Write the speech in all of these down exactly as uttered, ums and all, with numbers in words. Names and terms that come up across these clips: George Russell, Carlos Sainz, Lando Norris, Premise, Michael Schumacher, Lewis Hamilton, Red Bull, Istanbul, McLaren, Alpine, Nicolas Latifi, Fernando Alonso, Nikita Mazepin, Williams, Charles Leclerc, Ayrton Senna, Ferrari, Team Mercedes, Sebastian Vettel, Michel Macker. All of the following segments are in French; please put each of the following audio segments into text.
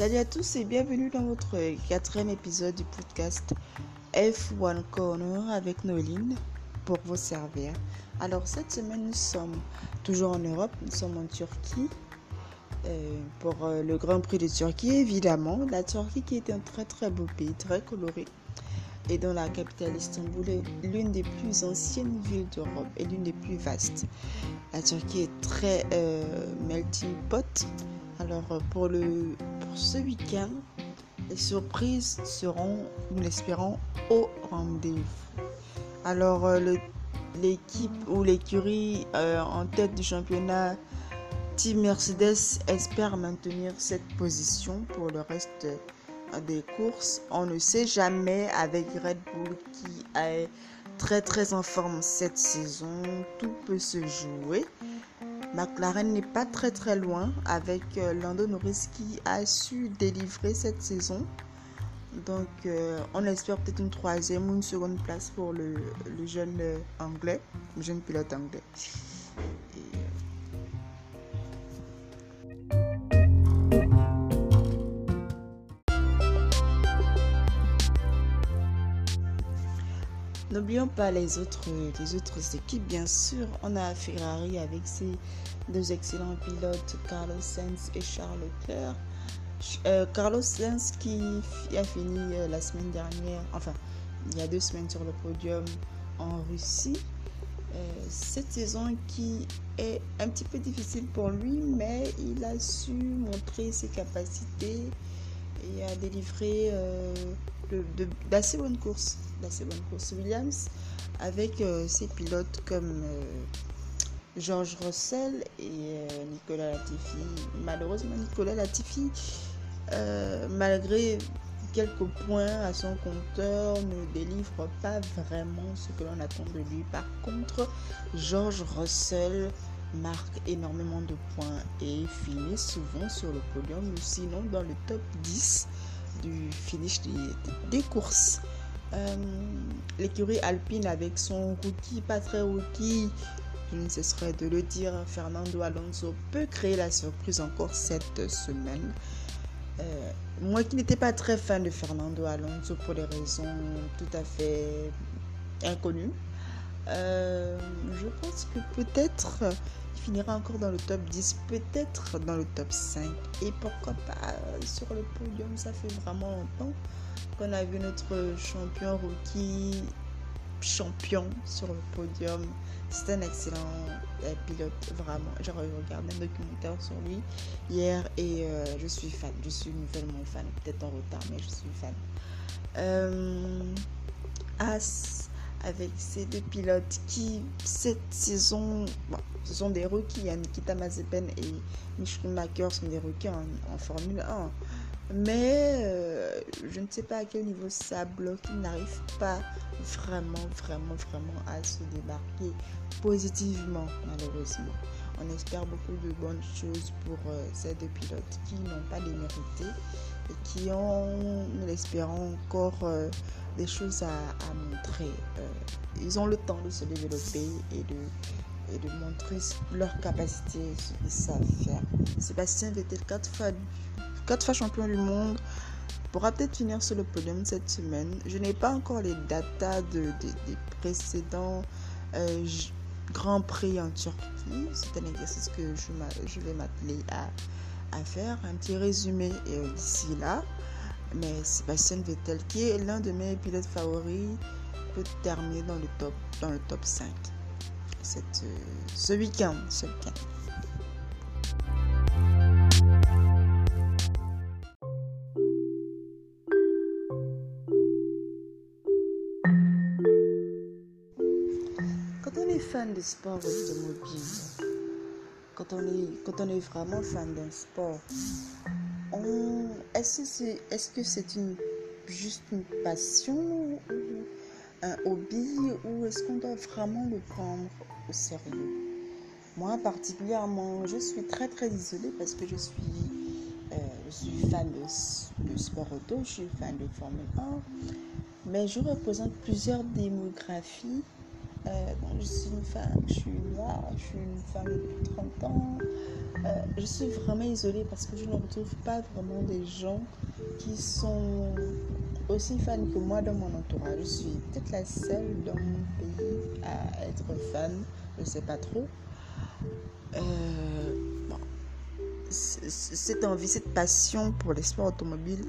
Salut à tous et bienvenue dans votre quatrième épisode du podcast F un Corner avec Noline pour vous servir. Alors cette semaine nous sommes toujours en Europe, nous sommes en Turquie euh, pour euh, le Grand Prix de Turquie évidemment. La Turquie qui est un très très beau pays, très coloré et dont la capitale Istanbul est l'une des plus anciennes villes d'Europe et l'une des plus vastes. La Turquie est très euh, melting pot. Alors pour, le, pour ce week-end, les surprises seront, nous l'espérons, au rendez-vous. Alors le, l'équipe ou l'écurie euh, en tête du championnat Team Mercedes espère maintenir cette position pour le reste des courses. On ne sait jamais avec Red Bull qui est très très en forme cette saison, tout peut se jouer. McLaren n'est pas très très loin avec euh, Lando Norris qui a su délivrer cette saison. Donc euh, on espère peut-être une troisième ou une seconde place pour le, le jeune euh, anglais, le jeune pilote anglais. Et... N'oublions pas les autres, les autres équipes, bien sûr. On a Ferrari avec ses deux excellents pilotes, Carlos Sainz et Charles Leclerc. Euh, Carlos Sainz qui a fini la semaine dernière, enfin, il y a deux semaines sur le podium en Russie. Euh, cette saison qui est un petit peu difficile pour lui, mais il a su montrer ses capacités et a délivré... Euh, De, de, d'assez bonne course, d'assez bonne course Williams avec euh, ses pilotes comme euh, George Russell et euh, Nicolas Latifi. Malheureusement, Nicolas Latifi, euh, malgré quelques points à son compteur, ne délivre pas vraiment ce que l'on attend de lui. Par contre, George Russell marque énormément de points et finit souvent sur le podium, sinon dans le top dix. Du finish des, des courses. Euh, l'écurie Alpine avec son rookie, pas très rookie, je ne cesserai de le dire, Fernando Alonso peut créer la surprise encore cette semaine. Euh, moi qui n'étais pas très fan de Fernando Alonso pour des raisons tout à fait inconnues, euh, je pense que peut-être il finira encore dans le top dix, peut-être dans le top cinq et pourquoi pas sur le podium. Ça fait vraiment longtemps qu'on a vu notre champion rookie champion sur le podium. C'est un excellent euh, pilote, vraiment. J'ai regardé un documentaire sur lui hier et euh, je suis fan, je suis nouvellement fan, peut-être en retard mais je suis fan. euh, As avec ces deux pilotes qui, cette saison, bon, ce sont des rookies, hein, Nikita Mazepin et Michel Macker sont des rookies en, en Formule un. Mais euh, je ne sais pas à quel niveau ça bloque, ils n'arrivent pas vraiment, vraiment, vraiment à se débarquer positivement, malheureusement. On espère beaucoup de bonnes choses pour euh, ces deux pilotes qui n'ont pas démérité et qui ont, nous l'espérons, encore euh, des choses à, à montrer. Euh, ils ont le temps de se développer et de, et de montrer leur capacité, ce qu'ils savent faire. Sébastien Vettel, quatre fois, quatre fois champion du monde, pourra peut-être finir sur le podium cette semaine. Je n'ai pas encore les datas de, de, des précédents euh, Grands Prix en Turquie. C'est un exercice que je, je vais m'atteler à à faire un petit résumé euh, d'ici là, mais Sebastian Vettel qui est l'un de mes pilotes favoris peut terminer dans le top dans le top cinq cette euh, ce week-end ce week-end. Quand on est fan de sport automobile, Quand on, est, quand on est vraiment fan d'un sport, on, est-ce, que c'est, est-ce que c'est une, juste une passion ou un hobby ou est-ce qu'on doit vraiment le prendre au sérieux? Moi particulièrement, je suis très très isolée parce que je suis, euh, je suis fan de, de sport auto, je suis fan de Formule un, mais je représente plusieurs démographies Euh, je suis une femme, je suis noire, je suis une femme de trente ans. Euh, je suis vraiment isolée parce que je ne retrouve pas vraiment des gens qui sont aussi fans que moi dans mon entourage. Je suis peut-être la seule dans mon pays à être fan, je ne sais pas trop. Euh, bon. Cette envie, cette passion pour les sports automobiles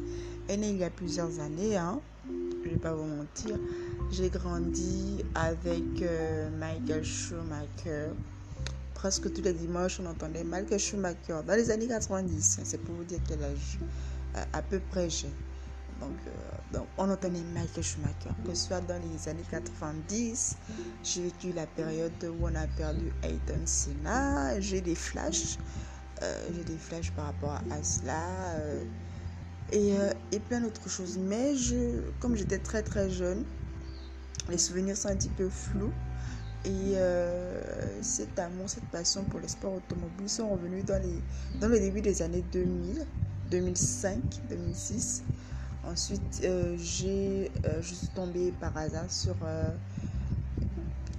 est née il y a plusieurs années, hein. Je ne vais pas vous mentir. J'ai grandi avec euh, Michael Schumacher. Presque tous les dimanches, on entendait Michael Schumacher dans les années quatre-vingt-dix. Hein, c'est pour vous dire quel âge euh, à peu près j'ai. Donc, euh, donc, on entendait Michael Schumacher. Que ce soit dans les années quatre-vingt-dix, j'ai vécu la période où on a perdu Ayrton Senna. J'ai des flashs. Euh, j'ai des flashs par rapport à cela. Euh, et, euh, et plein d'autres choses. Mais je, comme j'étais très très jeune, les souvenirs sont un petit peu flous et euh, cet amour, cette passion pour les sports automobiles sont revenus dans, les, dans le début des années deux mille, deux mille cinq, deux mille six. Ensuite, euh, j'ai, euh, je suis tombée par hasard sur euh,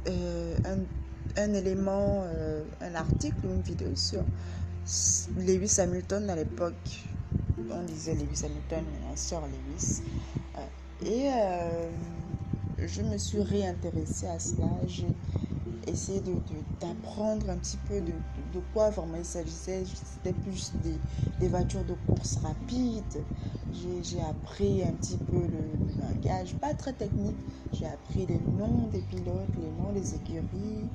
euh, un, un élément, euh, un article ou une vidéo sur Lewis Hamilton. À l'époque, on disait Lewis Hamilton, mais on sort Lewis. Euh, et... Euh, Je me suis réintéressée à cela, j'ai essayé de, de, d'apprendre un petit peu de, de, de quoi vraiment il s'agissait. C'était plus des, des voitures de course rapide, j'ai, j'ai appris un petit peu le, le langage, pas très technique, j'ai appris les noms des pilotes, les noms des écuries,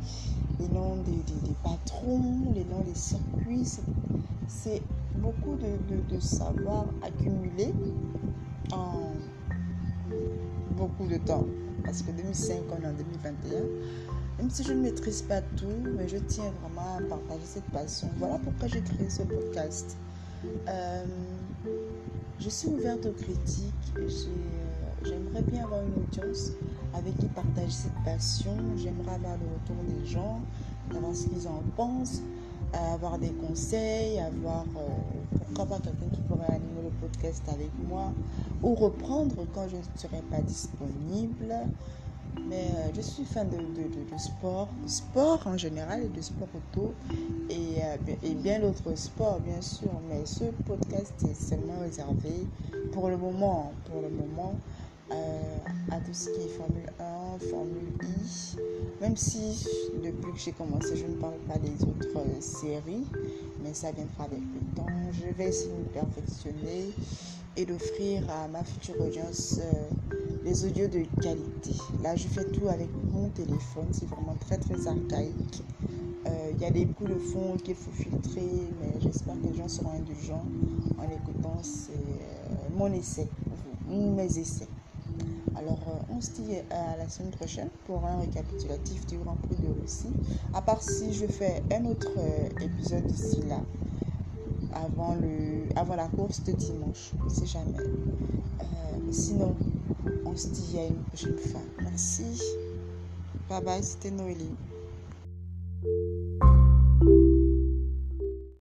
les noms des, des, des patrons, les noms des circuits, c'est, c'est beaucoup de, de, de savoir accumulé en beaucoup de temps. Parce que deux mille cinq, on est en deux mille vingt et un. Même si je ne maîtrise pas tout, mais je tiens vraiment à partager cette passion. Voilà pourquoi j'ai créé ce podcast. Euh, je suis ouverte aux critiques. J'ai, j'aimerais bien avoir une audience avec qui partager cette passion. J'aimerais avoir le retour des gens, savoir ce qu'ils en pensent, avoir des conseils, avoir euh, pourquoi pas quelqu'un qui pourrait animer le podcast avec moi ou reprendre quand je ne serai pas disponible. Mais euh, je suis fan de, de, de, de sport, de sport en général et de sport auto et, euh, et bien d'autres sports bien sûr, mais ce podcast est seulement réservé pour le moment, pour le moment euh, à tout ce qui est Formule un, Formule I, même si depuis que j'ai commencé je ne parle pas des autres euh, séries, mais ça viendra avec le temps. Je vais essayer de me perfectionner et d'offrir à ma future audience euh, des audios de qualité. Là, je fais tout avec mon téléphone, c'est vraiment très très archaïque. Il euh, y a des coups de fond qu'il faut filtrer, mais j'espère que les gens seront indulgents en écoutant c'est, euh, mon essai, enfin, mes essais. Alors, euh, on se dit à la semaine prochaine pour un récapitulatif du Grand Prix de Russie. À part si je fais un autre euh, épisode d'ici là. Avant, le, avant la course de dimanche, on ne sait jamais. Euh, sinon, on se dit à une prochaine fois. Merci. Bye bye, c'était Noélie.